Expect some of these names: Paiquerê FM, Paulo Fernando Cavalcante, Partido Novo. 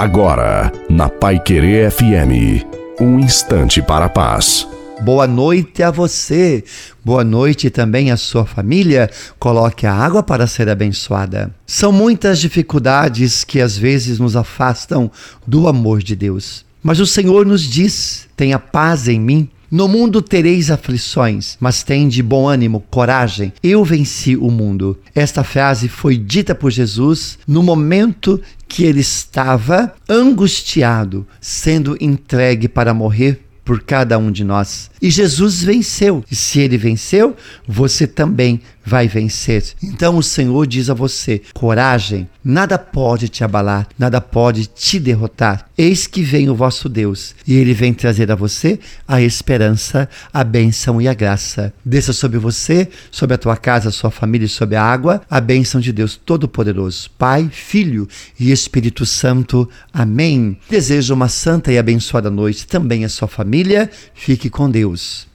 Agora, na Paiquerê FM, um instante para a paz. Boa noite a você, boa noite também à sua família. Coloque a água para ser abençoada. São muitas dificuldades que às vezes nos afastam do amor de Deus. Mas o Senhor nos diz: tenha paz em mim. No mundo tereis aflições, mas tende bom ânimo, coragem, eu venci o mundo. Esta frase foi dita por Jesus no momento que ele estava angustiado, sendo entregue para morrer por cada um de nós. E Jesus venceu. E se ele venceu, você também vai vencer. Então o Senhor diz a você: coragem, nada pode te abalar, nada pode te derrotar. Eis que vem o vosso Deus, e ele vem trazer a você a esperança, a bênção e a graça. Desça sobre você, sobre a tua casa, sua família e sobre a água, a bênção de Deus Todo-Poderoso, Pai, Filho e Espírito Santo. Amém. Desejo uma santa e abençoada noite também à sua família. Fique com Deus.